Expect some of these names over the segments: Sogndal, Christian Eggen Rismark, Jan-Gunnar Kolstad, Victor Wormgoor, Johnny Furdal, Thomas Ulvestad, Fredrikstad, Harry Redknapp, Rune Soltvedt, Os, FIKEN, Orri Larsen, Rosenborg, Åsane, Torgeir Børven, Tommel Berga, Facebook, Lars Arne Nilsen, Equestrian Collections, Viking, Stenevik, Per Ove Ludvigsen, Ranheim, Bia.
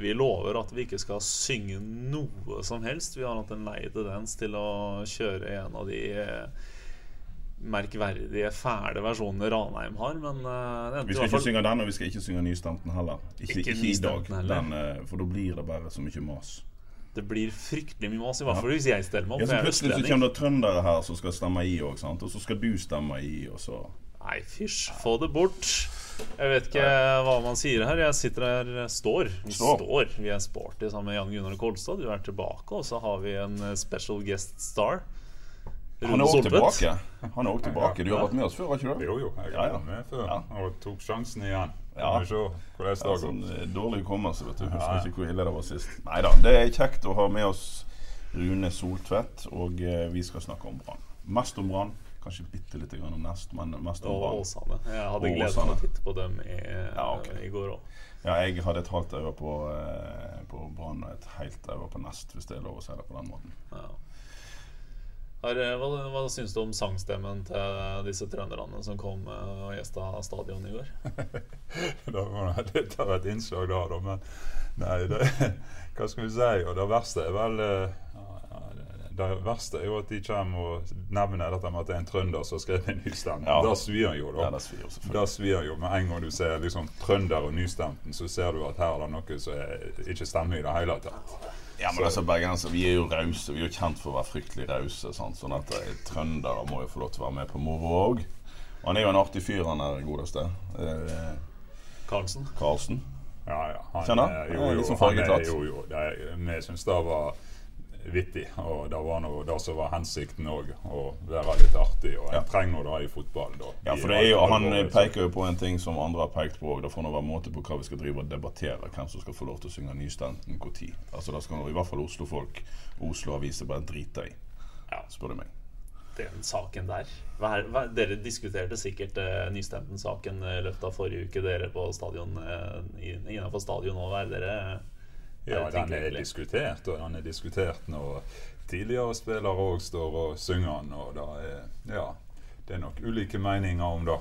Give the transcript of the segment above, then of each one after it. Vi lover at vi ikke skal synge noe som helst. Vi har hatt en lei tendens til å kjøre en av de merkverdige, fæle versjonene Ranheim har, men vi skal ikke synge den, og vi skal ikke synge Nystanten heller. Ikke i dag, den, for da blir det bare så mye mas. Det blir fryktelig mye mas, i hvert fall hvis jeg stemmer opp. Ja, plutselig så kommer det trøndere her som skal stemme i, og så skal du stemme i, og så... Nei, fysj, få det bort. Jeg vet ikke hva man sier her. Jeg sitter her, står. Vi sporty sammen med Jan-Gunnar Kolstad. Du tilbake, og så har vi en special guest star. Han også tilbake. Han også tilbake. Du har vært med oss før, var ikke du? Jo, jeg har vært med før. Og tok sjansen igjen. Ja, det er sånn dårlig kommelse, vet du. Husker ikke hvor ille det var sist. Neida, det er kjekt å ha med oss Rune Soltvedt, og vi skal snakke om Brann. Mest om Brann. Kanskje bittelitt grann om nest, men mest om Brann. Og Åsane. Jeg hadde gledet meg å titte på dem i går også. Ja, jeg hadde et halvt øye på Brann og et helt øye på nest, hvis det er lov å si det på den måten. Ja. Hva synes du om sangstemmen til disse trønderne som kom og gjestet stadion i går? Det har vært innslag da, men nei, hva skal vi si? Og det verste er vel... Det verste er jo at de kommer og nevner dette med at det er en trønder som skrev en Nystemt. Da svir han jo da. Da svir han jo, men en gang du ser trønder og Nystemten, så ser du at her er det noe som ikke stemmer i det hele tatt. Ja, men altså bergenser, vi er jo rause, vi er jo kjent for å være fryktelig rause, sånn at trøndere må jo få lov til å være med på moro også. Og han er jo en artig fyr, han er godeste. Karlsen. Ja, han er jo, jeg synes det var... vittig, og det var noe der som var hensikten også, å være litt artig, og jeg trenger noe da i fotballen da. Ja, for han peker jo på en ting som andre har pekt på, og det får noe være måte på hva vi skal drive og debattere, hvem som skal få lov til å synge Nystenten hvor tid. Altså, da skal i hvert fall Oslo-folk og Oslo-aviser bare drite i, spør du meg. Den saken der. Dere diskuterte sikkert Nystenten-saken løpet av forrige uke, dere på stadion, innenfor stadion nå, er dere... Ja, den er diskutert, og den er diskutert når tidligere spillere også står og synger den, og det er nok ulike meninger om det.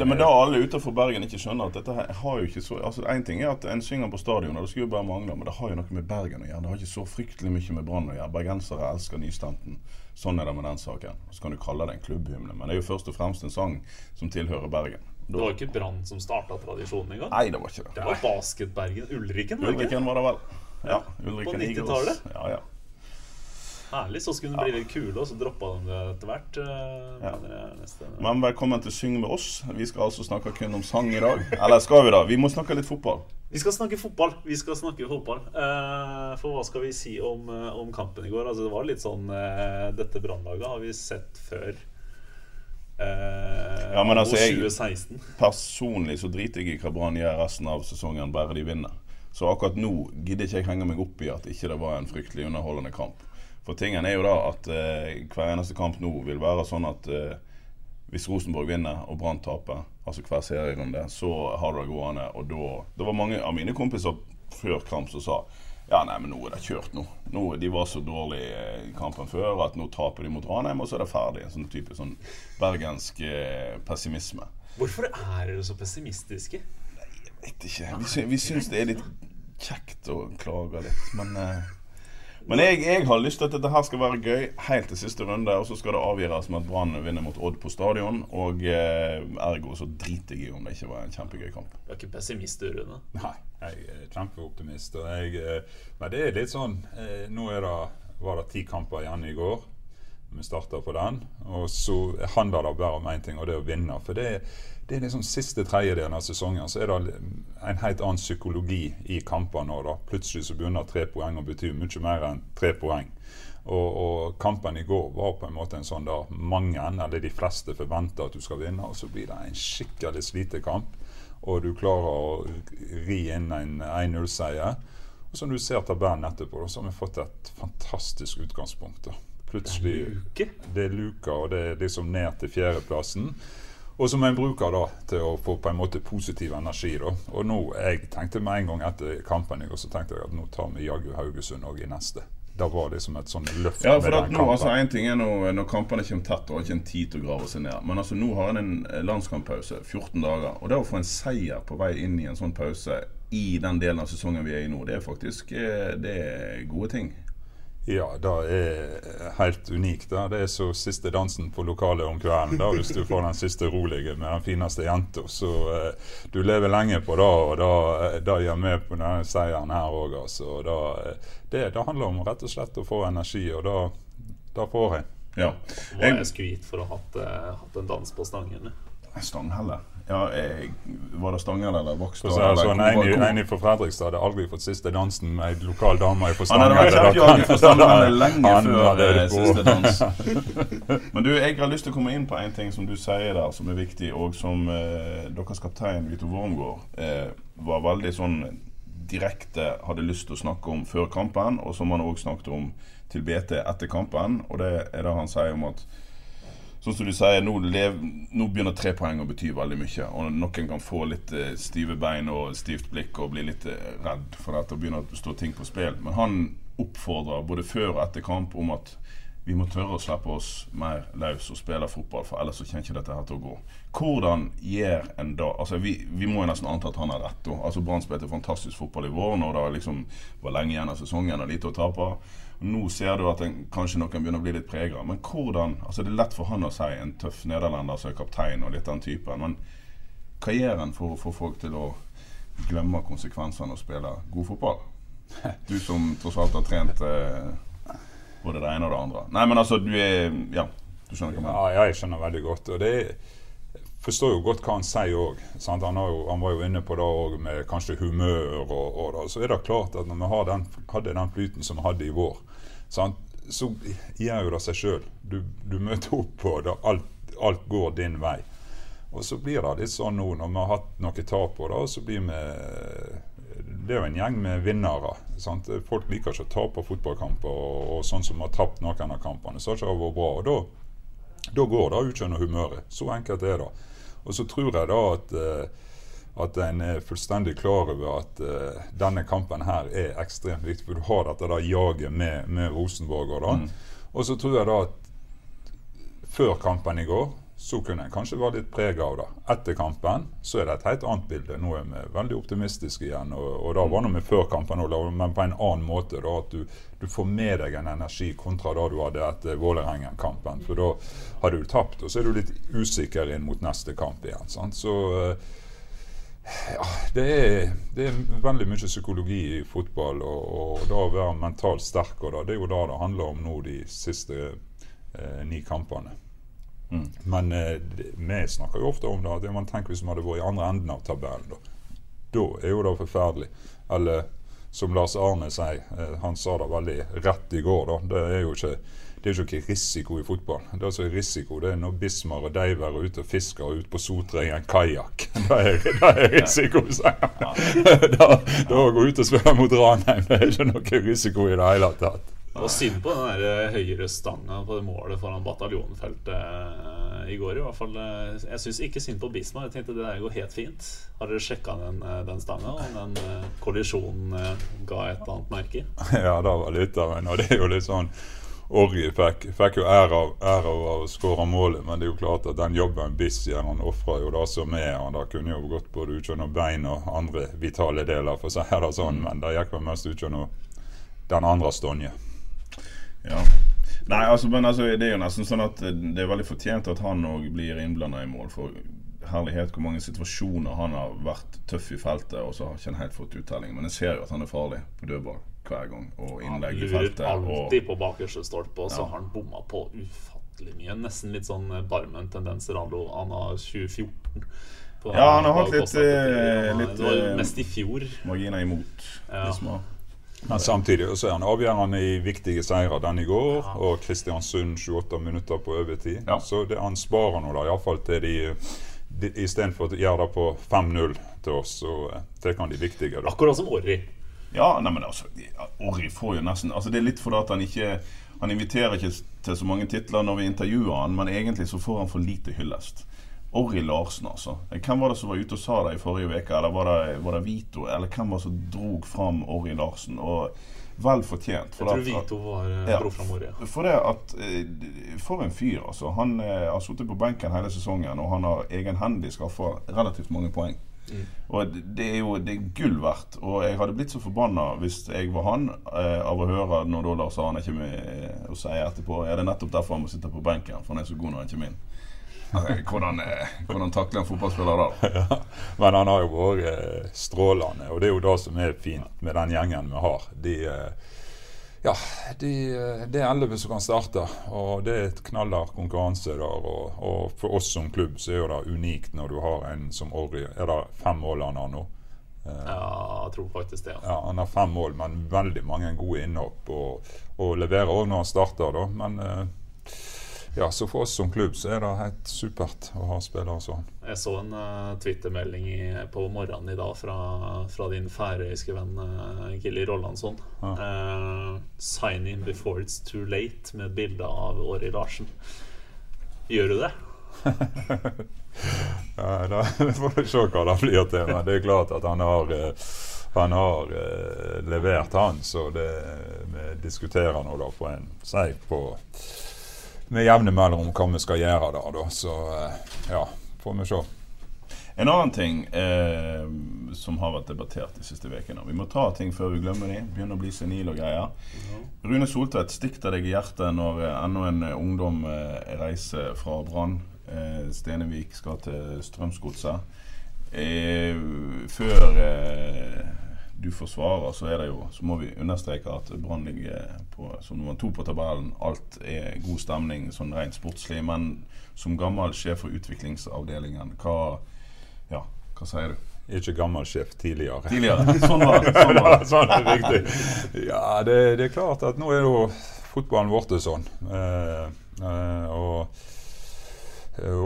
Men da alle utenfor Bergen ikke skjønner at dette har jo ikke så... Altså, en ting er at en synger på stadion, og det skulle jo bare mangle, men det har jo noe med Bergen å gjøre. Det har ikke så fryktelig mye med Brann å gjøre. Bergensere elsker Nystemten. Sånn er det med den saken. Så kan du kalle det en klubbhymne, men det er jo først og fremst en sang som tilhører Bergen. Det var ikke Brann som startet tradisjonen i gang. Nei, det var ikke det. Det var Basketbergen, Ulriken. Ulriken var det vel. Ja, Ulriken. På 90-tallet? Ja. Herlig, så skulle det bli litt kule, og så droppet de det etter hvert. Men velkommen til Syng med oss. Vi skal altså snakke kun om sang i dag. Eller skal vi da? Vi må snakke litt fotball. Vi skal snakke fotball. For hva skal vi si om kampen i går? Altså, det var litt sånn, dette Brannlaget har vi sett før. Ja, men altså, personlig så driter jeg i hva Brann gjør resten av sesongen, bare de vinner. Så akkurat nå gidder ikke jeg henge meg opp i at ikke det var en fryktelig underholdende kamp. For tingen er jo da at hver eneste kamp nå vil være sånn at hvis Rosenborg vinner og Brann taper, altså hver serierunde, så har det gående. Og da var mange av mine kompiser før kamp som sa ja, nei, men nå er det kjørt nå. De var så dårlige i kampen før at nå taper de mot Ranheim, og så er det ferdig. En sånn type sånn bergensk pessimisme. Hvorfor er dere så pessimistiske? Nei, jeg vet ikke. Vi synes det er litt kjekt å klage litt, men jeg har lyst til at dette her skal være gøy helt til siste runde, og så skal det avgjøres med at Brann vinner mot Odd på stadion, og ergo så driter jeg om det ikke var en kjempegøy kamp. Du er ikke pessimist, du, Rune? Nei. Jeg er kjempeoptimist, men det er litt sånn, nå var det 10 kamper igjen i går, vi startet på den, og så handler det bare om en ting, og det er å vinne, for det er liksom siste tredjedelen av sesongen, så er det en helt annen psykologi i kampene, og da plutselig så begynner 3 poeng å bety mye mer enn 3 poeng. Og kampen i går var på en måte en sånn der mange, eller de fleste forventer at du skal vinne, og så blir det en skikkelig slitekamp, og du klarer å ri inn en 1-0-seier. Og som du ser tabellen etterpå, så har vi fått et fantastisk utgangspunkt. Det er luke? Det er luka, og det er liksom ned til 4.-plassen. Og som en bruker da, til å få på en måte positiv energi da. Og nå, jeg tenkte med en gang etter kampen, så tenkte jeg at nå tar vi Jagu Haugesund også i neste. Da var det som et sånn løft med den kampen. En ting er når kampene kommer tett, og har ikke en tid til å grave seg ned. Men altså, nå har han en landskamppause, 14 dager. Og det å få en seier på vei inn i en sånn pause i den delen av säsongen vi är I nu, det är faktiskt det är gode ting. Ja, det är helt unikt där. Det är så sista dansen på lokalen om kvällen där, hvis du får den sista roliga med den finaste jenten så du lever länge på det och då gör med på den här segern här också så då det handlar om rätt och slett att få energi och då får jag. Ja. Vad är skryt för att ha haft en dans på stangen? Stånghälla. Ja, var det Stånghälla eller Vaxtorp? Så en från Fredrikstad hade aldrig fått sista dansen med en lokal dam I Stånghälla. Han hade jag för Stånghälla länge före sista dans. Men du jag har lust att komma in på en ting som du säger där som är viktig och som dockers kapten Victor Wormgoor var väldigt sån direkt hade lust att snacka om för kampen och som han också snackade om till BT efter kampen och det är det han säger om att så som du säger nu börjar 3 poäng att betyda väldigt mycket och någon kan få lite stiva ben och stivt blick och bli lite rädd för att det börjar stå ting på spel men han uppfordrar både för och efter kamp om att vi måste törra släppa oss mer lös och spela fotboll för alla så känns det detta att gå. Kordan ger en dag alltså vi måste nästan anta att han har rätt då. Alltså Brann spelade fantastisk fotboll I vår och då liksom var länge gärna säsongen och lite att tappa. Nu ser du att den kanske nog kan börja bli lite präglad men Kordan alltså det är lätt för han att säga en tuff nederländare så kapten och lite den typen men karriären för att få folk till att glömma konsekvenserna och spela god fotboll. Du som trots allt har tränat både det ena och det andra. Nej men alltså du är ja, du känner kan man. Ja, jag känner väldigt gott och det förstår ju gott kan säga och sant han var ju inne på det och med kanske humör och så är det klart att när man har den hade den flyten som hade I vår sant så gör ju det sig själv. Du möter upp på det allt går din väg. Och så blir det lite sån nog när man har haft något tap på det så blir med det är en gäng med vinnare sant folk liker så tapar fotbollskamper och sånt som har tappat några andra kamper så det var bra och då går det ut genom humöret så enkelt är det och så tror jag då att en är fullständigt klar över att denna kampen här är extremt viktig för du har att det där jaget med Rosenborg och då och så tror jag då att för kampen igår så kunne jeg kanskje være litt preget av det. Etter kampen så det et helt annet bilde. Nå vi veldig optimistiske igjen, og da var det med før kampen, men på en annen måte da, at du får med deg en energi kontra da du hadde etter Vålerengen-kampen, for da har du tapt, og så du litt usikker inn mot neste kamp igjen, sant? Så ja, det er veldig mye psykologi I fotball, og da å være mentalt sterk, og da, det jo da det handler om nå de siste 9 kampene. Men vi snakker jo ofte om det at man tenker hvis man hadde vært I andre enden av tabellen da jo det forferdelig eller som Lars Arne sier han sa det veldig rett I går da det jo ikke risiko I fotball det som risiko det når Bismar og Deiver ute og fisker ut på Sotre I en kajak det risiko da gå ut og spille mot Ranheim det ikke noe risiko I det hele tatt Og synd på den der høyre stangen på det målet foran bataljonfeltet I går I hvert fall. Jeg synes ikke synd på Bismar, jeg tenkte det der går helt fint. Har dere sjekket den stangen, om den kollisjonen ga et eller annet merke? Ja, det var litt av en, og det jo litt sånn. Orgi fikk jo ære av å skåre målet, men det jo klart at den jobben Biss gjør, han offrer jo det som han da kunne jo gått både utgjennom bein og andre vitale deler, for så det sånn, men det gikk vel mest utgjennom den andre stånje. Ja. Nej alltså men alltså det är ju nästan sån att det är väldigt förtjänt att han nog blir inblandad I mål för härlighet hur många situationer han har varit tuff I fältet och så har han helt fått utdelning men det ser ju att han är farlig på dödboll varje gång och inlägg I fältet och alltid på bakerste stolpe och så har han bommat på ofattligt mycket nästan lite sån barmen tendenser han har 2014 på Ja han har haft lite mest I fjor marginer emot liksom Men samtidig så han avgjørende I viktige seirer den I går, og Kristiansund 28 minutter på overtid. Ja. Så det han sparer nå da, I hvert fall til de I stedet for å gjøre det på 5-0 til oss, så det kan de viktige da. Akkurat som Orri. Ja, nei, men altså, Orri får jo nesten, altså det litt for at han ikke, han inviterer ikke til så mange titler når vi intervjuer han, men egentlig så får han for lite hyllest. Orri Larsen alltså. Kan vara det som var ute och sa det I förra veckan eller var det Vito eller kan vara så drog fram Orri Larsen och väl förtjänt för att Vito var drog fram Orri. För det att för en fyr alltså han har suttit på bänken hela säsongen och han har egenhändigt skaffat relativt många poäng. Og det er jo det er gull verdt. Og jeg hadde blitt så forbannet hvis jeg var han av å høre når da Lars Arne kommer og sier etterpå det nettopp derfor han må sitte på benken for han så god når han kommer inn hvordan takler en fotballspiller der ja, men han har jo vært strålende og det er jo det som fint med den gjengen vi har de, ja, det 11 som kan starte og det et knallhard konkurranse der og for oss som klubb så jo det unikt når du har en som Orri det 5 mål han har nå? Ja, jeg tror faktisk det ja, han har 5 mål, men veldig mange gode innhopp og leverer også når han starter da, men ja, så for oss som klubb så det helt supert å ha spillere sånn jeg så en Twitter-melding på morgenen I dag fra din færøyske venn Gilly Rollansson ja. Sign in before it's too late med bilder av Åri Larsen gjør du det? ja, da får du se hva det blir til men det klart at han har levert han så det vi diskuterer nå da på en seg på med jevne melder om hva vi skal gjøre der da, så ja får vi se. En annan ting som har varit debatterat de sista veckorna. Vi måste ta ting för vi glömmer det. Börjar bli senil och grejer. Rune Soltvedt stickte dig I hjärtat när ännu en ungdom reiser från Brann Stenevik ska till Strømsgodset. För du försvarar så är det ju så måste vi understryka att Brann ligger på som nummer 2 på tabellen. Allt är god stämning sån rent sportslig men som gammal chef för utvecklingsavdelningen vad Ja, hva sier du? Jeg ikke gammel sjef tidligere. Sånn var det. Riktig. Ja, det klart at nå jo fotballen vårt sånn. Og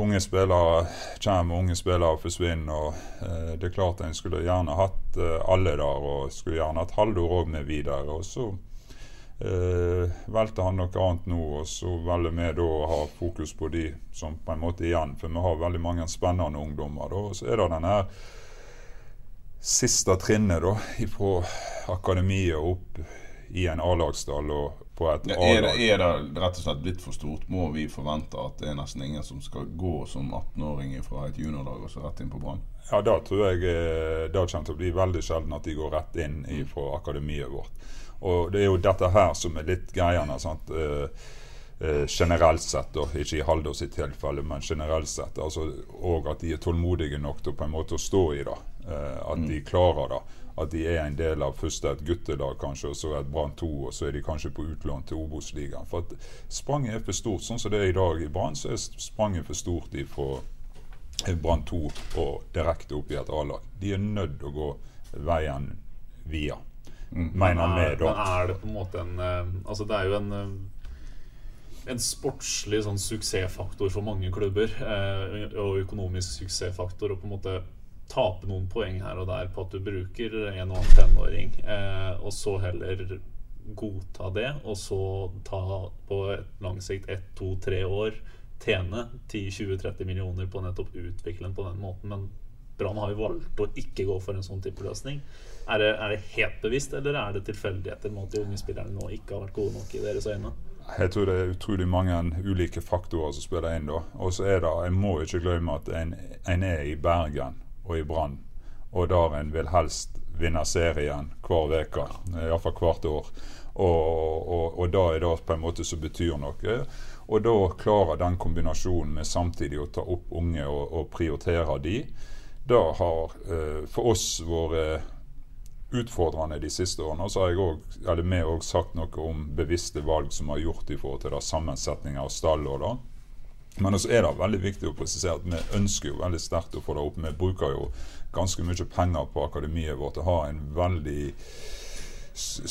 unge spillere kommer, unge spillere forsvinner. Og, det klart at en skulle gjerne hatt alle der, og skulle gjerne hatt Halldor også med videre. Og så velte han noe annet nå, og så velger vi da å ha fokus på de som på en måte igjen, for vi har veldig mange spennende ungdommer da, og så det den her siste trinnet da, fra akademiet opp I en A-lagsdal og på et A-lag. Ja, det rett og slett litt for stort? Må vi forvente at det nesten ingen som skal gå som 18-åring fra et juniorlag og så rett inn på Brann? Ja, da tror jeg det kommer til å bli veldig sjelden at de går rett inn fra akademiet vårt. Og det jo dette her som litt greiene, sant? Generelt sett då ikke I Halldors I tilfelle men generelt sett altså og at de tålmodige nok til på en måte å stå I da at de klarer da at de en del av først et guttelag kanskje og så et Brann 2 og så de kanskje på utlån til Obos-ligaen for at spranget for stort sånn som det I dag I Brann så spranget for stort fra Brann 2 og direkte opp I et A-lag de nødt til å gå veien via mener med da men det på en måte en altså det jo en en sportslig sånn suksessfaktor for mange klubber og økonomisk suksessfaktor og på en måte tape noen poeng her og der på at du bruker en og annen tenåring og så heller godta det og så ta på et langsikt 1, 2, 3 år tjene 10-20-30 millioner på nettopp utviklen på den måten men Brann har jo valgt å ikke gå for en sånn type løsning det helt bevisst eller det tilfeldigheter med at de unge spillerne nå ikke har vært gode nok I deres øyne? Jeg tror det utrolig mange ulike faktorer som spiller inn da. Og så det, jeg må ikke glemme at en I Bergen og I Brann, og der en vil helst vinne serien hver veka, I hvert fall hvert år. Og da det på en måte som betyr noe. Og da klarer den kombinasjonen med samtidig å ta opp unge og prioritere de. Da har for oss våre utfordrende de siste årene, og så har jeg også, eller vi også sagt noe om bevisste valg som har gjort I forhold til da, sammensetninger av staller da. Men også det veldig viktig å presisere at vi ønsker jo veldig sterkt å få det opp. Vi bruker jo ganske mye penger på akademiet vårt, og har en veldig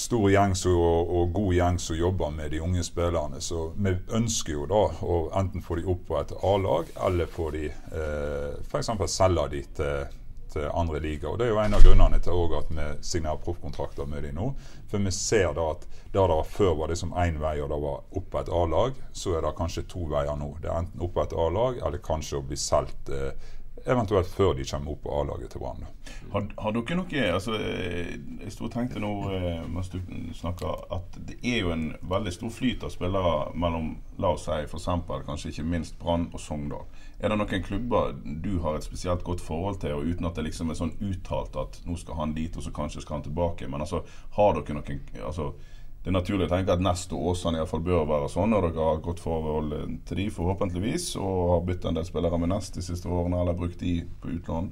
stor gjeng og god gjeng som jobber med de unge spillerne, så vi ønsker jo da å enten få de opp på et A-lag, eller få de for eksempel selge de til andre liga, og det jo en av grunnene til også at vi signerer proffkontrakter med de nå, for vi ser da at der det før var det som en vei, og det var oppe et A-lag, så det kanskje 2 veier nå. Det enten oppe et A-lag, eller kanskje å bli solgt eventuelt før de kommer opp på A-laget til Brann. Har dere noe, altså, jeg stod og tenkte nå, mens du snakket, at det jo en veldig stor flyt av spillere mellom, la oss si, for eksempel, kanskje ikke minst Brann og Sogndal. Det noen klubber du har et spesielt godt forhold til, og uten at det liksom sånn uttalt at nå skal han dit, og så kanskje skal han tilbake, men altså, har dere noen, altså, det naturligt tänka att nästa år så I alla fall bör vara sån och det har gått förhåll till de förhoppningsvis och har bytt en del spelare med näst I sista åren alla brukt I på utland.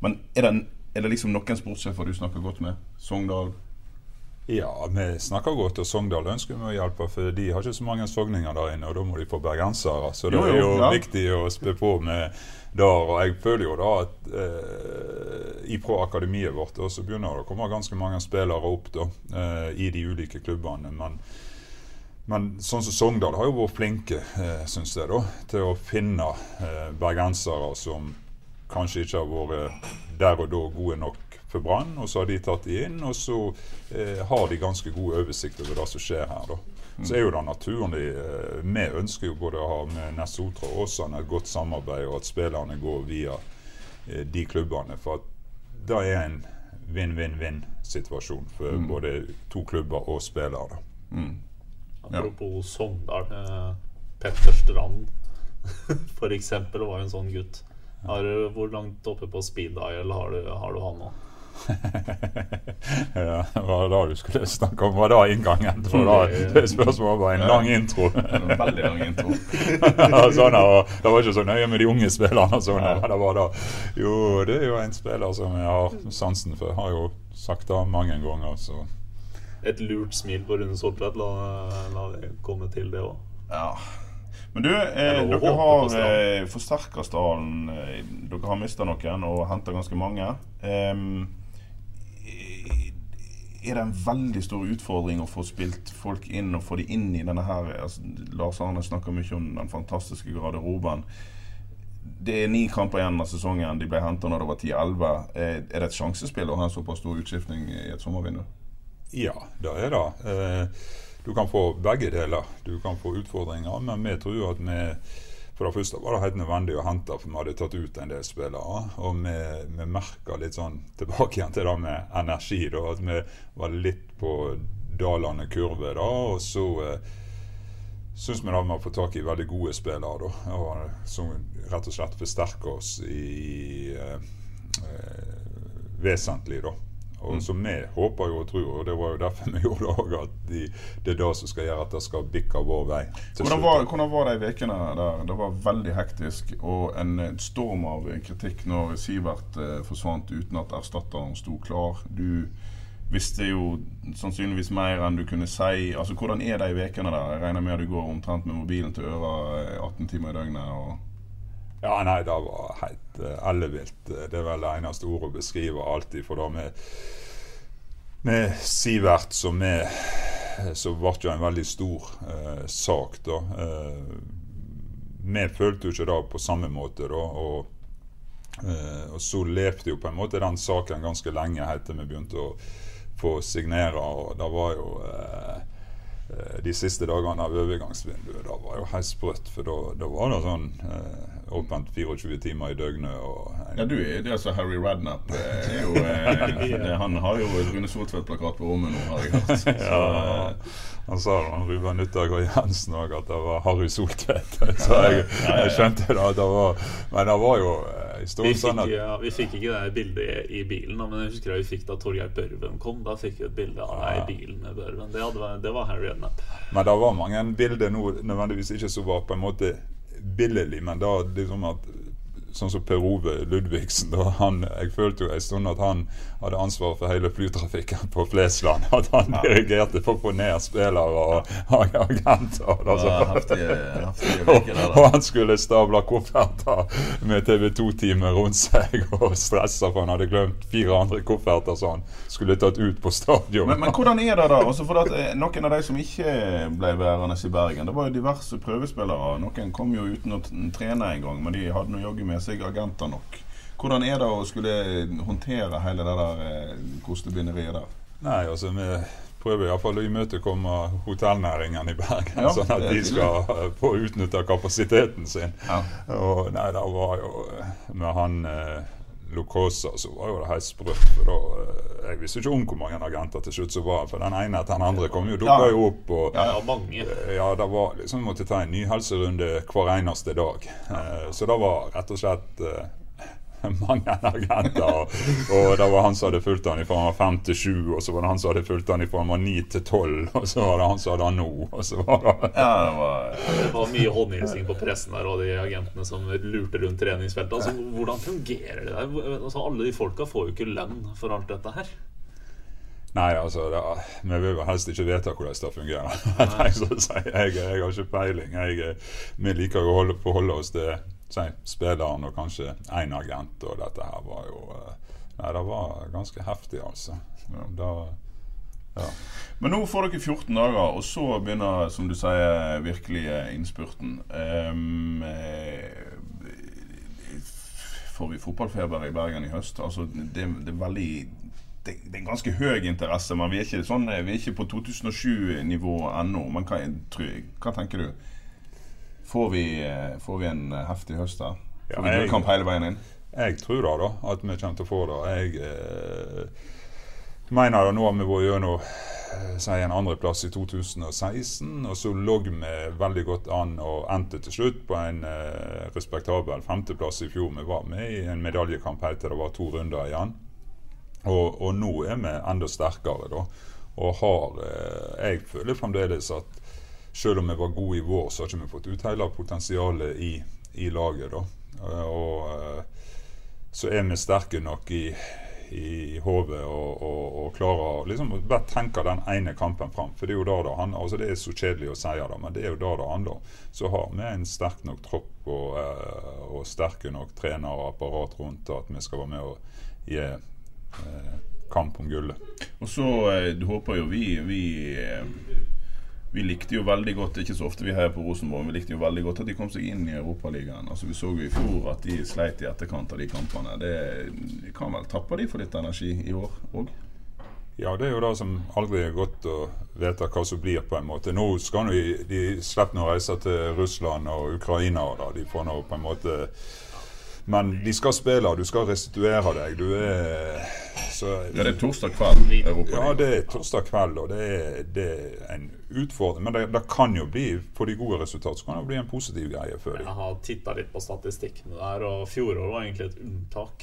Men är det liksom någon sportchef du snackar gott med Sogndal? Ja, vi snackar gott och Sogndal önskar mig hjälpa för de har ju så många sågningar där inne och då måste de få bergansare så det är ju viktigt att spela på med där och jag följer ju då att I pro akademiet vårt och så börjar det komma ganska många spelare upp då I de olika klubbarna men sån som Sogndal har ju varit flinke syns det då till att finna bergansare som kanske inte har varit där och då gode nog för Brann och så har de tagit in och så har de ganska god översikt över det som sker här då. Så är ju då naturligt med önskar ju både ha med Näsotra och Åsane ett gott samarbete och att spelarna går via de klubbarna för att det är en win-win-win situation för både två klubbar och spelare. Apropå Sogndal, Petter Strand för exempel var en sån gutt. Har du hur långt uppe på speed dial har du han nå? Ja, vad då du skulle snacka om vad då ingången för då det spörsmålet var en lång intro. Väldigt lång intro. Alltså nå det var ju så nöje med de unga spelarna så när det var då. Jo, det är ju en spelare som jag har sansen för. Har ju sagt det många gånger så ett lurt smil på Rune Soltvedt la komma till det då. Ja. Men du, dere har forsterket stallen, dere har mistet noen og hentet ganske mange. Det en veldig stor utfordring å få spilt folk inn og få de inn I denne her? Altså, Lars Arne snakker mye om den fantastiske garderoben. Det 9 kamper igjen av sesongen, de ble hentet når det var 10-11. Det et sjansespill å ha en såpass stor utskiftning I et sommervindu? Ja, det det. Du kan få begge deler, du kan få utfordringer, men vi tror at vi, for det første var det helt nødvendig å hente, for vi hadde tatt ut en del spillere, og vi merket litt sånn tilbake igjen til det med energi, da, at vi var litt på dalende kurve da, og så synes vi da vi har fått tak I veldig gode spillere da, og som rett og slett forsterker oss I vesentlig da. Og som vi håper jo og tror, og det var jo derfor vi gjorde også, at det da som skal gjøre at det skal bikke vår vei. Hvordan var det I vekene der? Det var veldig hektisk, og en storm av kritikk når Sivert forsvant uten at erstatteren stod klar. Du visste jo sannsynligvis mer enn du kunne si. Altså, hvordan det I vekene der? Jeg regner med at du går omtrent med mobilen til øret 18 timer I døgnet, og... Ja, nei, det var helt ellevilt. Det vel det eneste ordet beskriver alltid, for da med Sivert som så var det jo en veldig stor sak da. Vi følte jo ikke da på samme måte da, og så levde jo på en måte den saken ganske lenge helt til vi begynte å få signere, og det var jo... de siste dagene av overgangsvinduet da var jo helt sprøtt, for da var det sånn åpent 24 timer I døgnet og... Ja, du det altså Harry Redknapp jo, han har jo et Rune Soltvedt-plakat på rommet nå, har jeg hørt så, ja, han sa da, han Ruben Utdag og Jensen også at det var Harry Soltvedt så jeg skjønte da at det var men det var jo vi fikk ikke det bildet I bilen men jeg husker at vi fikk da Torgeir Børven kom da fikk vi et bilde av deg I bilen med Børven det var Harry Redknapp men det var mange bilder nå nødvendigvis ikke så var på en måte billig men da liksom at sånn som Per Ove Ludvigsen jeg følte jo en stund at han hadde ansvar for hele flytrafikken på Flesland at han dirigerte for å få ned spillere og agenter og han skulle stabla kofferter med TV2-teamet rundt seg og stressa for han hadde glemt 4 andre kofferter som han skulle tatt ut på stadion men hvordan det da? Noen av de som ikke ble værende I Bergen det var jo diverse prøvespillere noen kom jo uten å trene en gang men de hadde noe jogge med sig agenter nok. Hvordan det å skulle håndtere hele det der kostebinderiet der? Nei, altså vi prøver i hvert fall å imøtekomme hotellnæringen i Bergen, ja, sånn at de skal få utnytte kapasiteten sin. Ja. Og nei, det var jo med han Lokosa, så var jo det helt sprøtt, for da jeg visste ikke om hvor mange agenter til slutt så var, for den ene etter den andre kom jo, dukket jo opp, og mange. Ja, det var liksom, måtte ta en ny helserunde hver eneste dag. Så det var rett og slett mange agenter, og det var han som hadde fulgt han i form av 5-7, og så var det han som hadde fulgt han i form av 9-12, og så var det han som hadde han nå, og så var det... Ja, det var mye håndhilsing på pressen der, og de agentene som lurte rundt treningsfeltet. Altså, hvordan fungerer det der? Altså, alle de folka får jo ikke lønn for alt dette her. Nei, altså, vi vil helst ikke vite hvordan det fungerer. Nei, så å si, jeg har ikke peiling. Vi liker jo å forholde oss til spilleren og kanskje en agent, og dette her var jo nei, det var ganske heftig, altså. Da, ja. Men nå får dere 14 dager, og så begynner, som du sier, virkelig innspurten. Får vi fotballfeber i Bergen i høst? Altså, det er veldig... Det er en ganske høy interesse, men vi er ikke, sånn, vi er ikke på 2007-nivå ennå. Men hva tenker du? Får vi en heftig høst da? Får vi en kamp hele veien inn? Jeg tror da at vi kommer til å få det. Jeg mener da nå at vi var gjennom en andreplass i 2016, og så lå vi veldig godt an og endte til slutt på en respektabel femteplass i fjor. Vi var med i en medaljekamp helt til det var 2 runder igjen. Og nå er vi enda sterkere da. Og jeg føler fremdeles at selv om vi var gode i vår, så har vi ikke fått ut hele potensialet i laget da. Og så er vi sterke nok i hodet og klarer liksom bare tenke den ene kampen frem, for det er jo da han, altså det er så kjedelig å si det, men det er jo da det handler. Så har vi en sterk nok tropp og sterke nok trener og apparat rundt at vi skal være med og gi kamp om gullet. Og så håper jo vi likte jo veldig godt, ikke så ofte vi her på Rosenborg, vi likte jo veldig godt at de kom seg inn i Europaligaen. Altså vi så jo i fjor at de sleit i etterkant av de kampene. Det kan vel tappe de for litt energi i år også? Ja, det er jo det som aldri er godt å vite hva som blir på en måte. Nå skal de slippe noen reiser til Russland og Ukraina da, de får nå på en måte. Men de skal spille, du skal restituere deg, du er... Ja, det er torsdag kveld i Europa. Ja, det er torsdag kveld, og det er en utfordring. Men det kan jo bli, for de gode resultat, så kan det jo bli en positiv greie for dem. Jeg har tittet litt på statistikkene der, og fjoråret var egentlig et unntak.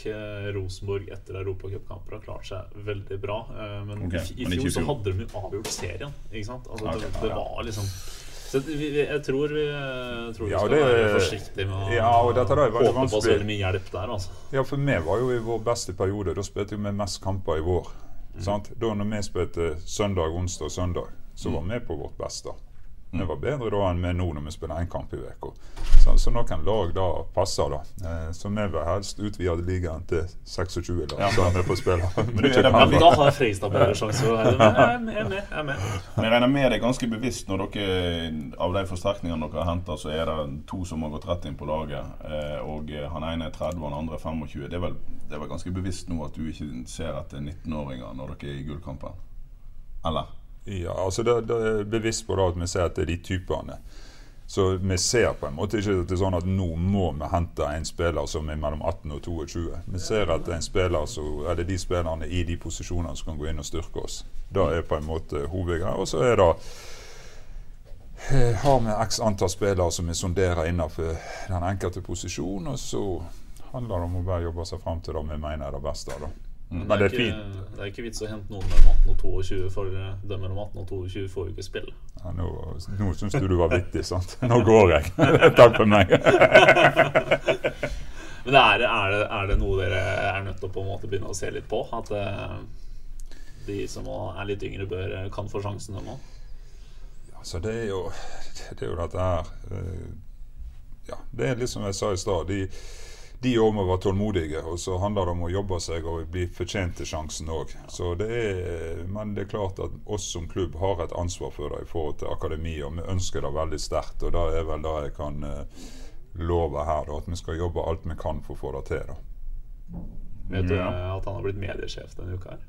Rosenborg etter Europacup-kamper har klart seg veldig bra, men i fjor så hadde de jo avgjort serien, ikke sant? Altså, det var liksom... Så jeg tror vi skal være forsiktige med å håpe på så mye hjelp der, altså. Ja, for vi var jo i vår beste periode, da spilte vi mest kamper i vår. Da når vi spilte søndag, onsdag og søndag, så var vi på vårt beste. Det var bedre da enn vi nå når vi spiller en kamp i veken. Så noen lag da passer da. Så vi vil helst utvide ligaen til 26 da, så er vi på spillet. Men da har Freistad bedre sjanser. Jeg er med. Men jeg regner med det ganske bevisst når dere, av de forsterkningene dere har hentet, så er det 2 som har gått rett inn på laget, og han ene er 30 og han andre er 25. Det er vel ganske bevisst nå at du ikke ser etter 19-åringer når dere er i gullkampen? Eller? Ja, altså det er bevisst på da at vi ser at det er de typerne. Så vi ser på en måte ikke at det er sånn at nå må vi hente en spiller som er mellom 18 og 22. Vi ser at det er de spillerne i de posisjonene som kan gå inn og styrke oss. Da er på en måte hovedgreier. Og så er det har vi x antall spillere som vi sonderer innenfor den enkelte posisjonen, og så handler det om å bare jobbe seg frem til det vi mener er det beste da. Men det er ikke vits å hente noen mellom 18 og 22, for de mellom 18 og 22 får jo ikke spille. Nå synes du var vittig, sant? Nå går jeg. Takk for meg. Men er det noe dere er nødt til å på en måte begynne å se litt på? At de som er litt yngre kan få sjansen dem også? Altså det er jo dette her. Ja, det er litt som jeg sa i sted. De også må være tålmodige, og så handler det om å jobbe seg og bli fortjent til sjansen også. Men det er klart at oss som klubb har et ansvar for det i forhold til akademi, og vi ønsker det veldig sterkt, og det er vel det jeg kan love her, at vi skal jobbe alt vi kan for å få det til. Vet du at han har blitt mediesjef denne uka her?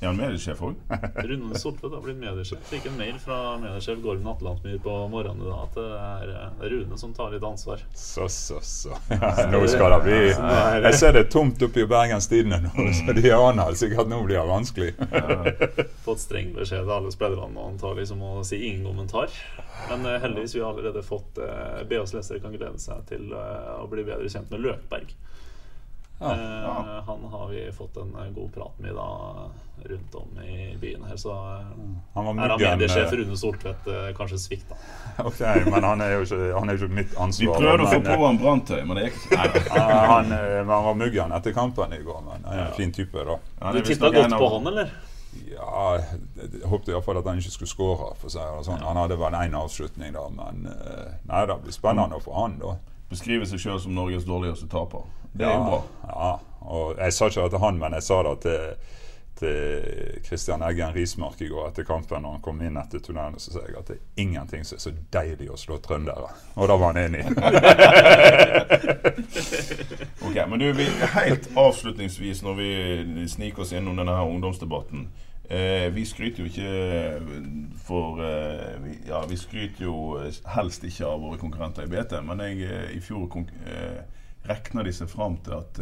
Ja, han mediesjef også. Rune Soltvedt har blitt mediesjef. Jeg fikk en mail fra mediesjef Gorm Atlandsmyr på morgenen da, at det er Rune som tar litt ansvar. Så. Ja, nå skal det bli. Jeg ser det tomt oppe i Bergenstidene nå, så de aner sikkert at nå blir det vanskelig. Ja, fått streng beskjed til alle spillerne, og han tar liksom å si ingen kommentar. Men heldigvis vi har allerede fått BAs lesere kan glede seg til å bli bedre kjent med Løkberg. Ja. Han har vi fått en god prat med da runt om I byen här så han var mediechef Rune Soltvedt kanske svikt då. Okej, men han är ju mitt ansvar. Vi prövar att få på en brandtøy, men det är han var muggan efter kampen igår men en fin typ då. Ja, du tittade gott på han eller? Ja, jag hoppade I alla fall att han inte skulle skåra för så här sånt. Han hade väl en avslutning då men nej då blir spännande för han då. Beskriver sig själv som Norges dåligaste tapare. Det är bra. Ja, och jag sa ju att han men jag sa då till Christian Eggen Rismark igår att I kampen när han kom in efter turneringen så sa jag att det är ingenting som är så dejligt att slå tröndare. Och då var han enig. Okej, men nu vi helt avslutningsvis när vi sniker oss in under den här ungdomsdebatten. Vi skryter ju inte för ja vi skryter ju helst inte av våra konkurrenter I BT men jag I fjol räknade sig fram till att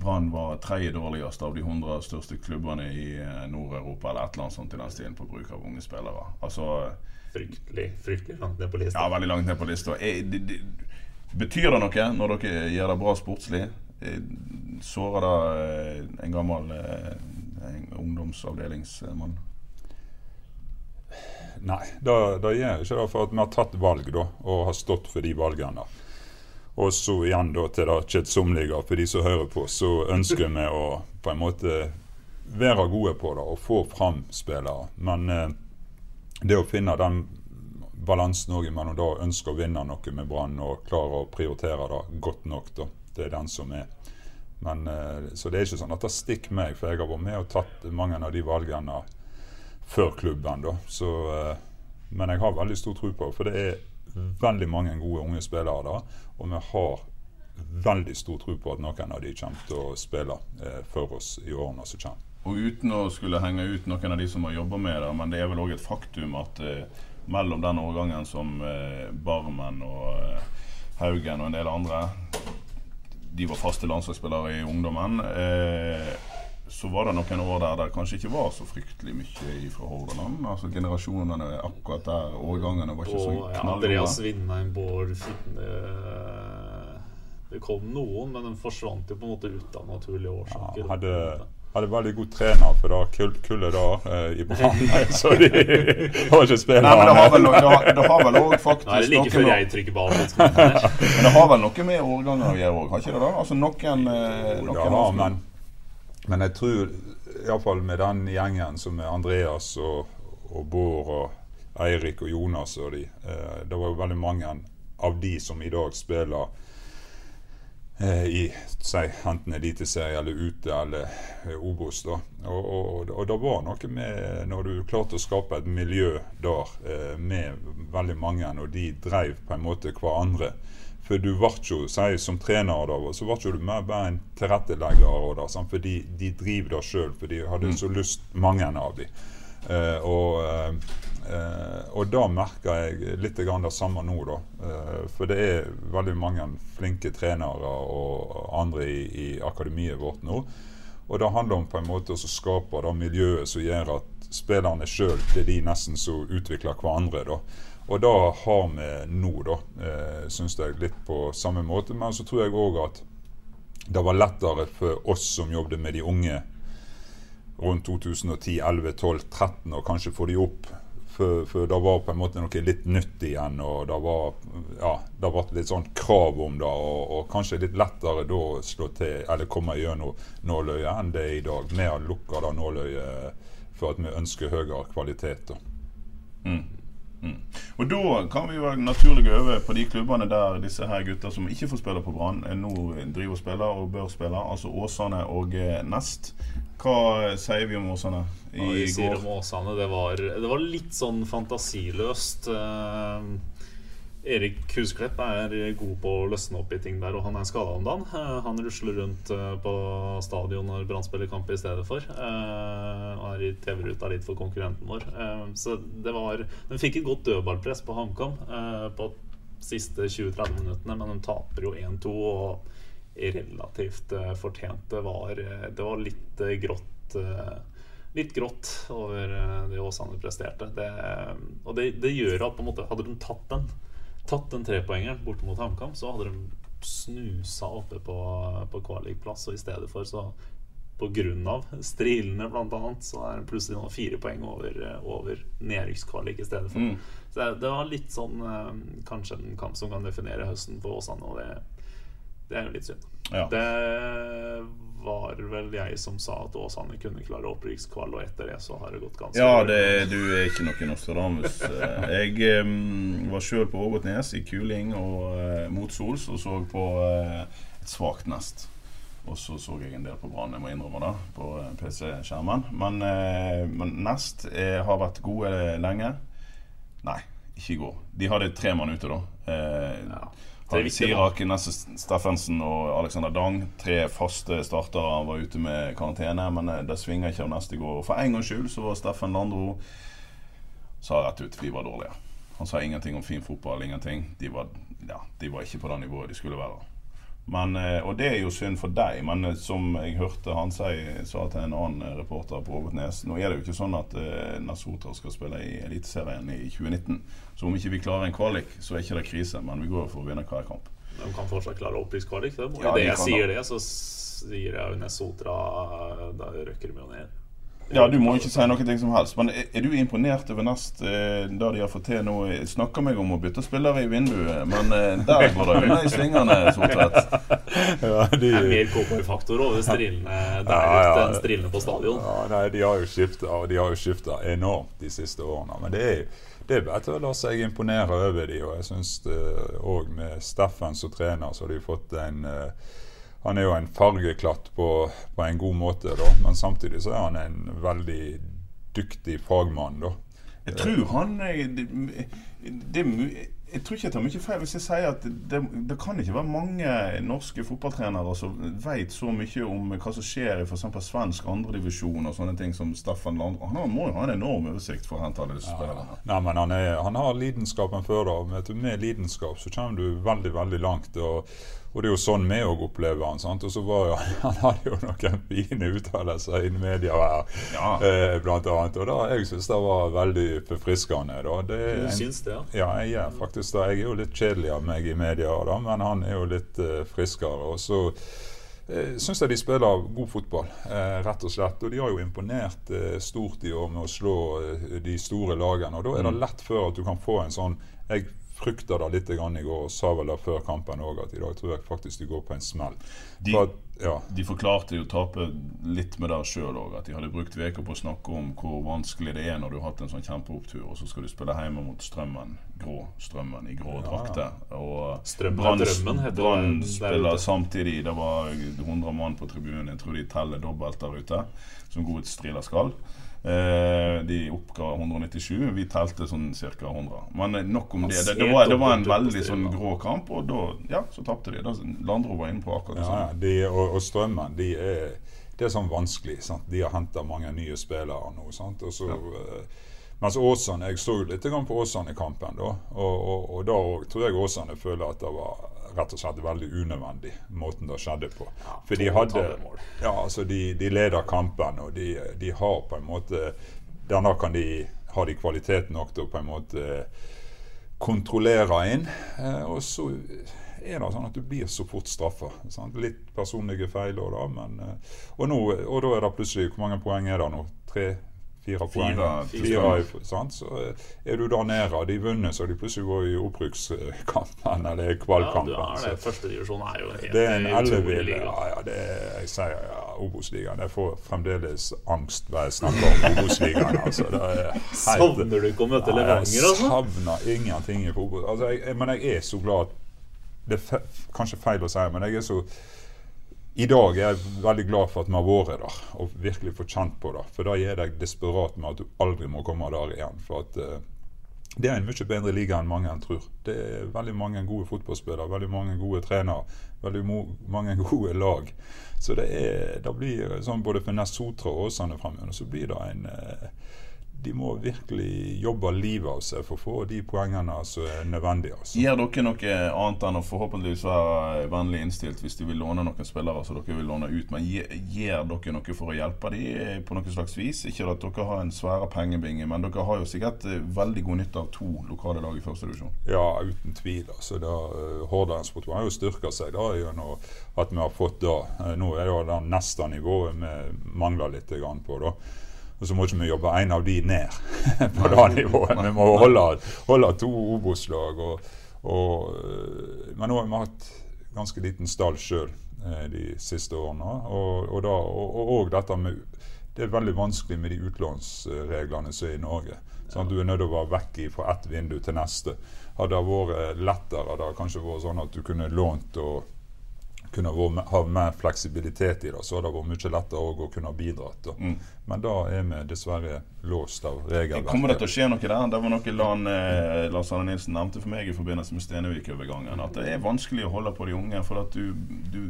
Brann var tredje dåligast av de 100 största klubbarna I Nordeuropa eller ett land sånt I den stilen på bruk av unga spelare. Alltså fryktligt långt ner på listan. Ja, väldigt långt ner på listan. Betyder det något när dere gör det bra sportsligt? Sårar det en gammal ungdomsavdelingsmann? Nej, då gör jag så för att man har tagit valg då och har stått för de valgarna. Och så igen då till det kjedsomliga för de som hör på så önskar mig att på en måte vara gode på det och få fram spelare. Men det att finna den balansen någon man då önskar vinna något med Brann och klara att prioritera det gott nog då. Det är den som är men så det är ju sånt att ta stick med för jag har varit med och tagit många av de valgarna för klubben då så men jag har väldigt stor tro på för det är väldigt många goda unga spelare då och jag har väldigt stor tro på att någon av de kommer att spela för oss I åren som kommer. Och utan att skulle hänga ut någon av de som har jobbat med det men det är väl också ett faktum att mellan den årgången som Barmen och Haugen och en del andra de var faste landslagsspelare I ungdomen så var det några år där kanske inte var så fryktligt mycket ifrån Hordaland alltså generationerna är akkurat där årgångarna var inte så knalliga. Andreas Windheim Bård det kom någon men den försvann ju på något ut av naturliga orsaker. Ja, hade väldigt god tränare för då kulle då I Brann så det har ju spelat. Nej men det har väl låg faktiskt. Nej det ligger för jag trycker bara men det har väl något med årgångar att göra har inte det då alltså någon men jag tror I alla fall med den gängen som är Andreas och Bård och Erik och Jonas och de det var väldigt många av de som idag spelar I säg antingen elitserie eller ute eller Obos då och då var något med när du klart att skapa ett miljö där med väldigt många och de drev på en måte kvarandra för du vart ju säg som tränare då så vart ju du med bara en tillrätteläggare då som för de drev då själv för de hade så lust många av de och då märker jag lite grann det samma nu då för det är väldigt många flinke tränare och andra I akademiet vårt nu och det handlar om på en måte att skapa de miljöer som gör att spelarna själv det de nästan så utvecklar kvarandra då och då har vi nu då syns det lite på samma måte men så tror jag också att det var lättare för oss som jobbade med de unga runt 2010, 11, 12, 13 och kanske få det upp för då var på en måte något lite nytt igen och då var ja, det var lite sånt krav om det och kanske lite lättare då slå till eller komma igenom nålöje än det idag mer luckar då nålöje för att vi önskar högre kvalitet då. Mm. Och då kan vi vara naturliga över på de klubbarna där dessa här gutter som inte får spela på Brann nu driver och spelar och bör spela alltså Åsane och Nest. Vad säger vi om Åsane I går? Åsane det var lite sån fantasilöst Erik Husklepp er god på å løsne opp I ting der, og han skadet om dagen. Han rusler rundt på stadion når Brann spiller kamp I stedet for, og I TV-ruta litt for konkurrenten vår. Så det var, de fikk et godt dødballpress på HamKam på siste 20-30 minuttene, men de taper jo 1-2, og relativt fortjent. Det var litt grått. Litt grått over det Åsane presterte. Og det gjør at på en måte, hadde de tatt den trepoengeren bort mot HamKam, så hadde de snuset oppe på kvalikplass, og I stedet for så på grunn av strilene blant annet, så det plutselig noen 4 poeng over nedrykkskvalik I stedet for. Så det var litt sånn, kanskje en kamp som kan definere høsten for Åsane, og det jo litt synd. Det var vel jeg som sa at Åsane kunne klare opprykkskval, og etter det så har det gått ganske bra. Ja, du ikke noen Nostradamus. Jeg var selv på Ågotnes I kuling og mot sols, og så på et svagt nest. Og så så jeg en del på Brann, jeg må innrømme da, på PC-skjermen. Men nest har vært gode lenge. Nei, ikke god. De hadde 3 mann ute da. Ja. Sirak, Staffansen og Alexander Dang 3 faste startere var ute med karantene, men det svinger ikke av neste går. For en gang skyld så var Steffen Landro sa rett ut, for de var dårlige. Han sa ingenting om fin fotball, ingenting. De var ikke på det nivået de skulle være. Og det jo synd for deg, men som jeg hørte han sa til en annen reporter på Ågotnes, nå det jo ikke sånn at Nassota skal spille I Eliteserien I 2019. Så om ikke vi klarer en kvalik, så ikke det krise, men vi går for å vinne hver kamp. De kan fortsatt klare opprykkskvalik, og I det jeg sier det, så sier jeg jo Nessotra, da røkker vi jo ned. Ja, du må ikke si noe ting som helst, men du imponert over nest, da de har fått til noe, snakker meg om å bytte spillere I vinduet, men der går det unna I svingene, Soltvedt. Det mer cowboy-faktor over strillene der ute enn strillene på stadion. Nei, de har jo skiftet enormt de siste årene, men det jo Det vet jeg, la seg imponere over de, og jeg synes også med Steffen som trener, så har de fått en, han jo en fargeklatt på en god måte da, men samtidig så han en veldig dyktig fagmann da. Jeg tror han, jeg tror ikke jeg tar mye feil hvis jeg sier at det kan ikke være mange norske fotballtrenere som vet så mye om hva som skjer I for eksempel svensk andredivisjon og sånne ting som Steffen Landro. Han må jo ha en enorm oversikt for å hente alle disse spillerne. Nei, men han har lidenskapen før da. Med lidenskap så kommer du veldig, veldig langt, og det jo sånn med å oppleve han, sant? Og så var jo, han hadde jo noen fine uttalelser innen media her, blant annet, og da, jeg synes det var veldig forfriskende da. Du synes det, ja? Ja, jeg faktisk da, jeg jo litt kjedelig av meg I media da, men han jo litt friskere, og så synes jeg de spiller god fotball, rett og slett, og de har jo imponert stort I år med å slå de store lagene, og da det lett for at du kan få en sånn, jeg frykter da litt grann I går, og sa vel da før kampen også, at I dag tror jeg faktisk de går på en smell. De forklarte jo tapet litt med det selv også, at de hadde brukt veker på å snakke om hvor vanskelig det når du har hatt en sånn kjempeopptur, og så skal du spille hjemme mot Strømmen, grå Strømmen I grå drakter. Strømmen Drømmen heter det. Brann spiller samtidig, det var 100 mann på tribunen, jeg tror de teller dobbelt der ute, som gode striller skal. De oppga 197, vi telte sånn cirka 100, men nok om det, det var en veldig sånn grå kamp, og da, ja, så tappte de, Landro var inne på akkurat sånn. Ja, og Strømmen, de sånn vanskelig, sant, de har hentet mange nye spillere nå, sant, og så, mens Åsane, jeg så litt grann på Åsane-kampen da, og da tror jeg Åsane føler at det var rett og slett veldig unødvendig måten det skjedde på. For de hadde, ja, altså de leder kampen, og de har på en måte, denne kan de, har de kvalitet nok til å på en måte kontrollere inn, og så det sånn at du blir så fort straffet. Litt personlige feil og da, men, og da det plutselig, hvor mange poeng det nå? 4 poeng, sant? Så du da nede, de vunner, så de plutselig går I opprykkskampen, eller kvalkampen. Ja, første divisjon jo helt utrolig. Det en ellevill, ja, jeg sier, ja, Obos-ligaen, jeg får fremdeles angst hver snakker om Obos-ligaen, altså, det helt... Savner du ikke å møte Levanger, altså? Jeg savner ingenting I Obos, altså, men jeg så glad, det kanskje feil å si, men jeg så... I dag jeg veldig glad for at man har vært der, og virkelig fått kjent på det, for da jeg deg desperat med at du aldri må komme der igjen, for at Det er en mye bedre liga enn mange enn tror. Det er veldig mange gode fotballspillere, veldig mange gode trenere, veldig mange gode lag. Så det blir sånn både for Nessotra og Åsane fremover, så blir det en... De må virkelig jobbe livet av seg for å få de poengene som er nødvendige. Gjør dere noe annet enn å forhåpentligvis være vennlig innstilt hvis de vil låne noen spillere som dere vil låne ut, men gjør dere noe for å hjelpe dem på noen slags vis? Ikke at dere har en svære pengebinge, men dere har jo sikkert veldig god nytte av to lokale lag i første divisjon. Ja, uten tvil. Hordalandsfotballen har jo styrket seg da gjennom at vi har fått da. Nå er det det neste nivået vi mangler litt på da. Og så må ikke vi jobbe en av de ned på det nivået. Vi må holde to Obos-lag. Men nå har vi hatt ganske liten stall selv de siste årene. Og dette med... Det er veldig vanskelig med de utlånsreglene som er i Norge. Du er nødt til å være vekk fra ett vindu til neste. Hadde det vært lettere, hadde det kanskje vært sånn at du kunne lånt og kunne ha mer fleksibilitet i det, så hadde det vært mye lettere å kunne bidra til. Men da er vi dessverre låst av regelverket. Kommer det til å skje noe der? Det var noe Lars Arne Nilsen nevnte for meg i forbindelse med Stenevik-overgangen, at det er vanskelig å holde på de unge, for at du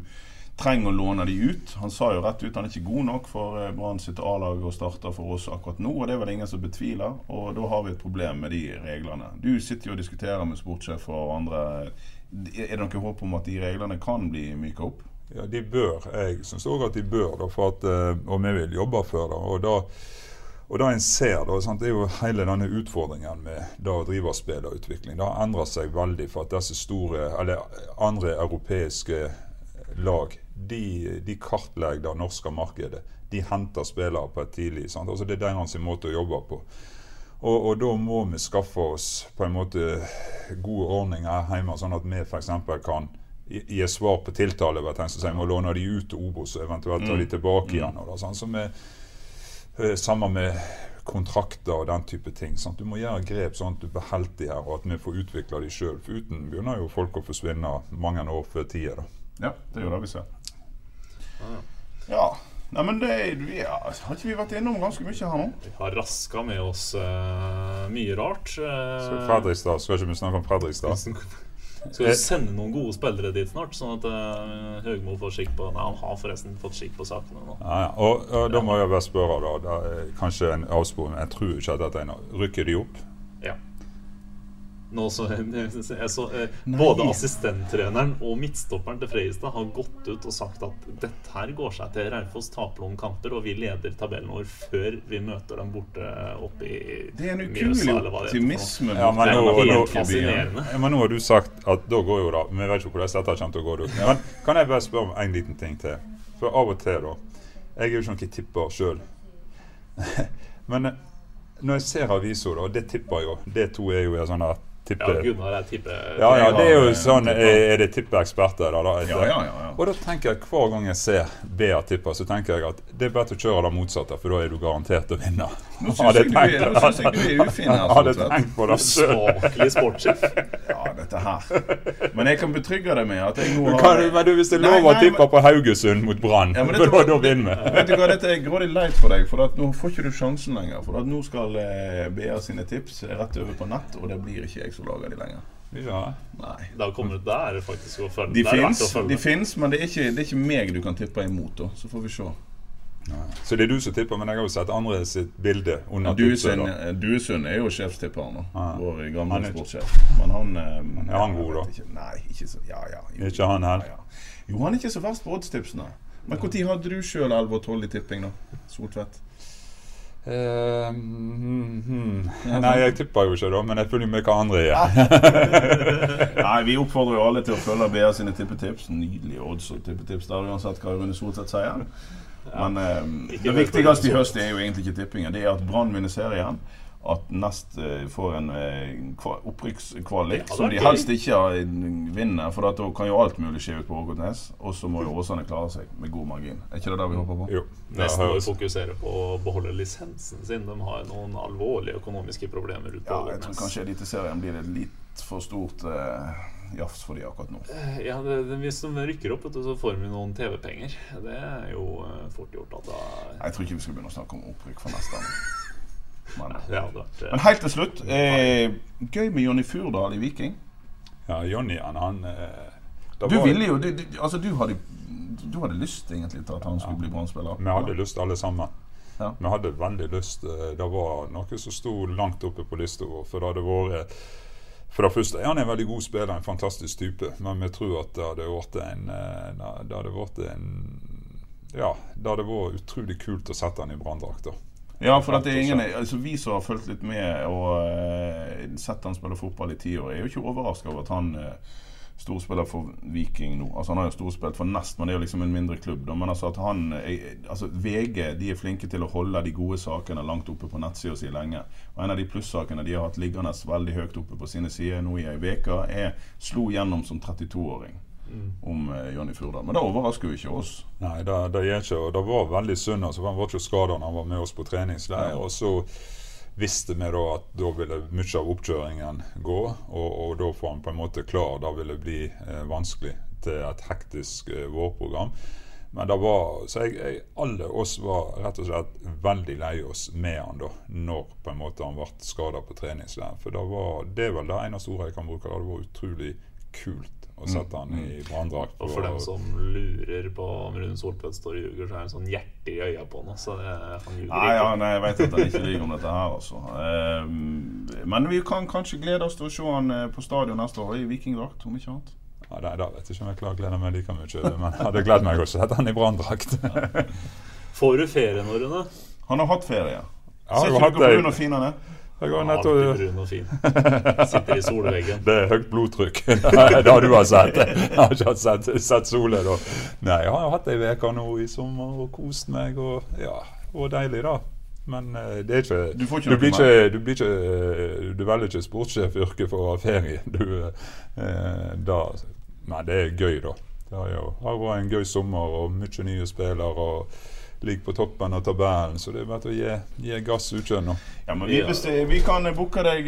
trenger å låne de ut. Han sa jo rett ut, han er ikke god nok for Brann sitt A-lag og starter for oss akkurat nå, og det var det ingen som betviler, og da har vi et problem med de reglene. Du sitter jo og diskuterer med sportssjefer og andre. Er det noe håp om at de reglene kan bli myket opp? Ja, de bør. Jeg synes også at de bør, og vi vil jobbe for det. Og da en ser, det er jo hele denne utfordringen med å drive spillerutvikling. Det endrer seg veldig for at disse store, eller andre europeiske lag, de kartlegger det norske markedet. De henter spillere på et tidlig, altså det er deres måte å jobbe på. Og da må vi skaffe oss på en måte gode ordninger her hjemme, sånn at vi for eksempel kan gi svar på tiltale, og låne de ut til Obos og eventuelt ta de tilbake igjen. Sammen med kontrakter og den type ting. Du må gjøre grep sånn at du beholder de her, og at vi får utvikle de selv. For uten begynner jo folk å forsvinne mange år før tida. Ja, det gjør det vi ser. Ja. Nei, men har ikke vi vært innom ganske mye her nå? Vi har rasket med oss mye rart. Så Fredrikstad, skal ikke vi snakke om Fredrikstad? Skal vi sende noen gode spillere dit snart, sånn at Høgmo får skikk på... Nei, han har forresten fått skikk på sakene nå. Ja, og da må jeg bare spørre da, kanskje en avspor, men jeg tror ikke at dette er noe. Rykker de opp? Ja. Nå så jeg så både assistenttreneren og midtstopperen til Fredrikstad har gått ut og sagt at dette her går seg til Raufoss taper noen kamper, og vi leder tabellen vår før vi møter dem borte oppe i Mjøsa. Det er en ukulig optimisme. Ja, men nå har du sagt at da går jo da, men jeg vet ikke hvordan dette kommer til å gå ut. Men kan jeg bare spørre om en liten ting til? For av og til da, jeg er jo ikke noen tipper selv. Men når jeg ser aviser da, det tipper jo, det to er jo sånn at ja, Gunnar er tippe... Ja, det er jo sånn, er det tippeeksperter da? Ja. Og da tenker jeg, hver gang jeg ser Bia tipper, så tenker jeg at det er bedre å kjøre det motsatte, for da er du garantert å vinne. Nå synes jeg du er ufin her, sånn sett. Usmakelig sportsjef. Ja, dette her. Men jeg kan betrygge deg med at jeg nå har... Men hvis det lover å tippe på Haugesund mot Brann, for da vinner vi. Vet du hva, dette er grådig leit for deg, for nå får ikke du sjansen lenger, for nå skal Bia sine tips rett over på nett, og det blir ikke jeg som lager de lenger. Ja. Nei. Da kommer det der faktisk å følge. De finnes, men det er ikke meg du kan tippe imot da, så får vi se. Så det er du som tipper, men jeg har jo sett andre sitt bilde under tipset da. Duesund er jo sjefstipper nå, vår gamle sportsjef. Men han... Er han god da? Nei, ikke så... Ja. Ikke han her? Jo, han er ikke så verst på oddstipsene. Men hvor tid hadde du selv 11-12 i tipping da, Soltvedt? Nei, jeg tipper jo ikke da, men jeg følger med hva andre gjør. Nei, vi oppfordrer jo alle til å følge BA sine tippetips. Nydelige odds og tippetips, der uansett hva Rune Soltvedt sier. Men det viktigste i høst er jo egentlig ikke tippingen. Det er at Brann vinner serien, at Nest får en opprykkskvalik som de helst ikke vinner, for da kan jo alt mulig skje ut på Ågotnes, og så må jo Åsane klare seg med god margin. Er ikke det der vi håper på? Jo. Nest må jo fokusere på å beholde lisensen sin. De har noen alvorlige økonomiske problemer ute på Ågotnes. Ja, jeg tror kanskje Eliteserien blir litt for stort... jafs for de akkurat nå. Ja, hvis de rykker opp, så får vi noen TV-penger. Det er jo fort gjort at da... Jeg tror ikke vi skal begynne å snakke om opprykk for neste gang. man. Ja. Men helt til slutt, gøy med Johnny Furdal I Viking. Ja, Johnny, du hadde lyst egentlig til at han skulle bli brannspiller. Vi hadde lyst alle sammen. Ja. Vi hadde veldig lyst. Det var noe som stod langt oppe på lista vår, for det hadde vært For det første, han en veldig god spiller, en fantastisk type, men vi tror at det hadde vært utrolig kult å sette han I branddrakt da. Ja, for at det ingen, altså vi som har følt litt med og sett han spille fotball I 10 år, jo ikke overrasket over at han storspiller for Viking nå, altså han har jo storspilt for Nest, men det jo liksom en mindre klubb da, men altså at han, altså VG, de flinke til å holde de gode sakene langt oppe på nettsiden sin lenge, og en av de plussakene de har hatt liggende veldig høyt oppe på sine sider nå I veka, slo gjennom som 32-åring om Johnny Furdal, men det overrasker jo ikke oss. Nei, det gjør ikke, og det var veldig synd, altså han var ikke skadet når han var med oss på treningsleir, og så visste vi da at da ville mye av oppkjøringen gå, og da får han på en måte klar, da ville det bli vanskelig til et hektisk vårprogram. Men det var, så alle oss var rett og slett veldig lei oss med han da, når på en måte han ble skadet på treningslæren, for det var det eneste ordet jeg kan bruke, det var utrolig kult å sette han I branddrakt. Og for dem som lurer på om Rune Soltvedt står I ljuger, så en sånn hjerte I øya på han, så han ljuger ikke. Nei, jeg vet at han ikke lyger om dette her, altså. Men vi kan kanskje glede oss til å se han på stadion neste år I vikingdrakt, om ikke annet. Ja, nei, da vet jeg ikke om jeg klarer å glede meg like mye, men jeg hadde gledet meg også å sette han I branddrakt. Får du ferie nå, Rune? Han har hatt ferie, ja. Ser ikke noe på Rune og finene? Jeg går nett og... Alltid brun og fin. Sitter I solveggen. Det høyt blodtrykk. Det har du bare sett. Jeg har ikke sett solen da. Nei, jeg har hatt det I veka nå I sommer, og kost meg, og ja, og deilig da. Men det ikke... Du får ikke noe mer. Du blir ikke... Du velger ikke sportssjefyrke for å ha ferie. Nei, det gøy da. Det har vært en gøy sommer, og mye nye spillere, og... ligger på toppen av tabellen, så det bare å gi gass utkjønn nå. Ja, men vi kan boke deg,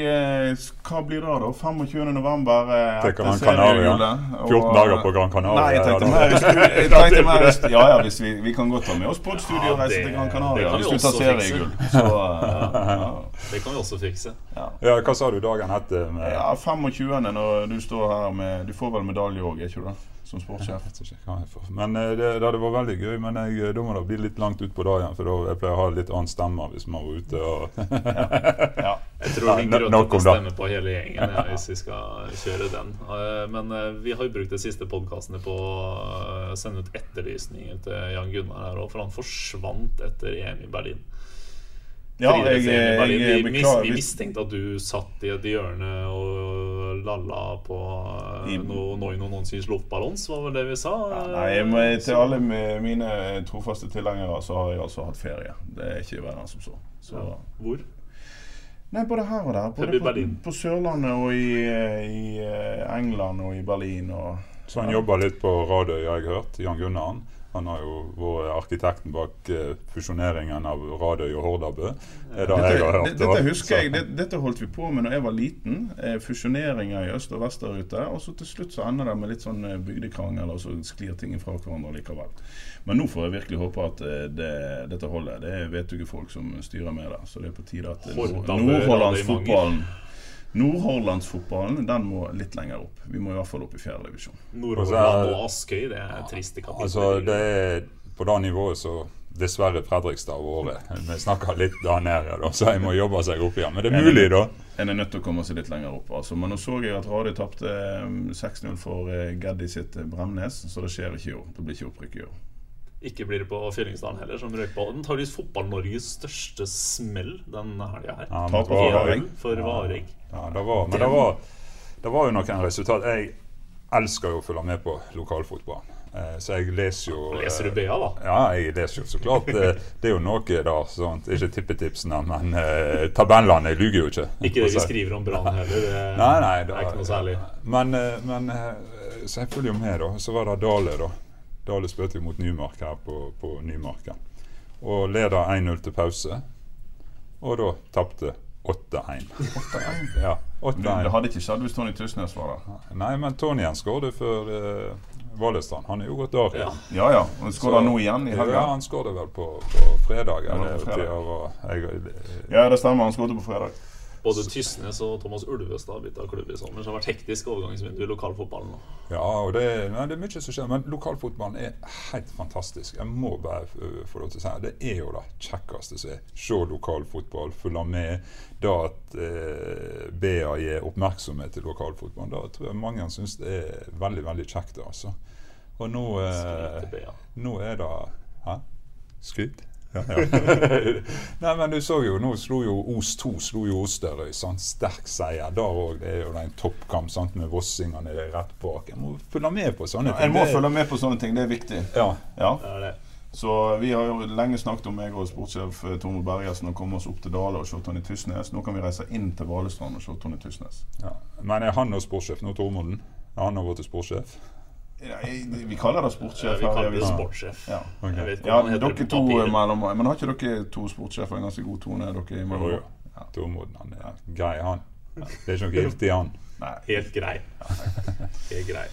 hva blir det da? 25. november etter seriejule. 14 dager på Gran Canaria. Nei, jeg tenkte mer øst. Ja, vi kan godt ta med oss på et studio og reise til Gran Canaria. Vi skal ta seriegull. Det kan vi også fikse. Ja, hva sa du dagen etter? Ja, 25. når du står her med, du får vel medalje også, ikke du da? Som sportssjef. Men det hadde vært veldig gøy, men da må det bli litt langt ut på dagen, for da jeg pleier å ha litt annen stemmer hvis man var ute. Jeg tror det grunn til å stemme på hele gjengen hvis vi skal kjøre den. Men vi har jo brukt de siste podcastene på å sende ut etterlysninger til Jan Gunnar her, for han forsvant etter EM I Berlin. Ja, vi mistenkte at du satt I et hjørne og lalla på noen synes luftballons, var vel det vi sa? Nei, til alle mine trofaste tilhengere så har jeg altså hatt ferie. Det ikke verden som så. Hvor? Nei, både her og der. Både på Sørlandet og I England og I Berlin. Så han jobber litt på Radøy, har jeg hørt, Jan Gunnarsson. Han har jo vært arkitekten bak fusjoneringen av Radøy og Hordabø. Dette holdt vi på med når jeg var liten. Fusjoneringer I øst og vest der ute. Og så til slutt så ender det med litt sånn bygdekrangel, og så sklir ting fra hverandre likevel. Men nå får jeg virkelig håpe at dette holder. Det vet jo ikke folk som styrer med det. Så det på tide at Nordhordlandsfotballen, den må litt lenger opp. Vi må I hvert fall opp I 4. divisjon. Nordhordland og Askøy, det triste kapitlet. Altså, det på det nivået så dessverre Fredrikstad året. Vi snakker litt der nede da, så jeg må jobbe seg opp igjen. Men det mulig da. En nødt til å komme seg litt lenger opp, altså. Men nå så jeg at Radøy tappte 6-0 for Geddi sitt Bremnes, så det skjer ikke I år. Det blir ikke opprykk I år. Ikke blir det på Fjellingsdalen heller som røykball. Den tar jo fotball-Norges største smell den helgen her. For Varing. Ja, men det var jo noen resultat. Jeg elsker jo å følge med på lokalfotballen. Så jeg leser jo... Leser du Bia da? Ja, jeg leser jo så klart. Det jo noe da, sånt. Ikke tippetipsene, men tabellene luger jo ikke. Ikke det vi skriver om Brann heller. Nei, det ikke noe særlig. Men så jeg følger jo med da. Så var det Dale da. Dale spøtte mot Nymark her på Nymarken og leder 1-0 til pause, og da tappte 8-1. Ja, 8-1. Det hade inte Chadwis Tony Tysnes svarat. Nej, men Tony han skådde för Wallestrand. Han är ju gått där. Ja, ja, ja. Han skådar nog igen i halva. Ja, han skådde väl på fredagar eller till. Ja, det stämmer, han skådde på fredag. Både Tysnes och Thomas Ulvestad bytte klubb i sommar, så det var hektisk övergångsvindu I lokalfotbollen. Ja, och det är mycket så känner, men lokalfotbollen är helt fantastisk. Jag må bara få lov att säga det är ju det checkaste så se lokalfotboll fulla med då att Bia ger uppmärksamhet till lokalfotbollen. Då tror jag många syns det är väldigt väldigt checkt alltså. Och nu är det ja skryt. Ja, ja. Nej, men du såg ju, nu slog ju Os 2, slog ju Os där, sån stark seier där och det är ju en toppkamp sånt med vossingarna där rätt bak. Man måste följa med på såna ting. Man måste följa med på såna ting, det är viktigt. Ja, ja. Ja det. Så vi har ju länge snackat om mig och sportchef Tommel Berga som kommer oss upp till Dala och se Tony Tysnes. Nu kan vi resa in till Wallestrand och se Tony Tysnes. Ja, men är han och sportchef nu Tommel? Han har varit sportchef. Ja, vi kallar det sportchef här. Ja, vi kallar det sportchef. Ja, ja. Okay. Ja dock två man har ju dock två sportchefer en ganska god ton är dock I Malmö. Ja, två modnan. Grej han. Det är ju gift I han. Nej, helt grej. Helt grej.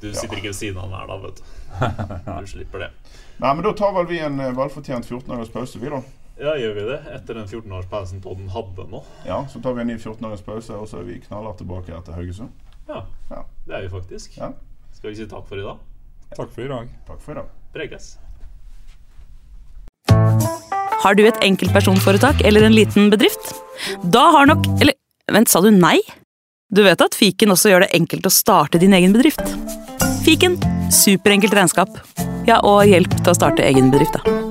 Du sitter inte vid sidan här då, vet du. Du slipper det. Nej, men då tar väl vi en välförtjänt 14-års paus vi då. Ja, gör vi det efter den 14-års pausen Todden hade nu. Ja, så tar vi en ny 14-års paus och så är vi knallar tillbaka till Haugesund. Ja. Ja, det är vi faktiskt. Ja. Skal vi si takk for I dag? Takk for I dag. Takk for I dag. Preges. Har du et enkeltpersonforetak eller en liten bedrift? Da har nok... Eller, vent, sa du nei? Du vet at Fiken også gjør det enkelt å starte din egen bedrift. Fiken. Superenkelt regnskap. Ja, og hjelp til å starte egen bedrift da.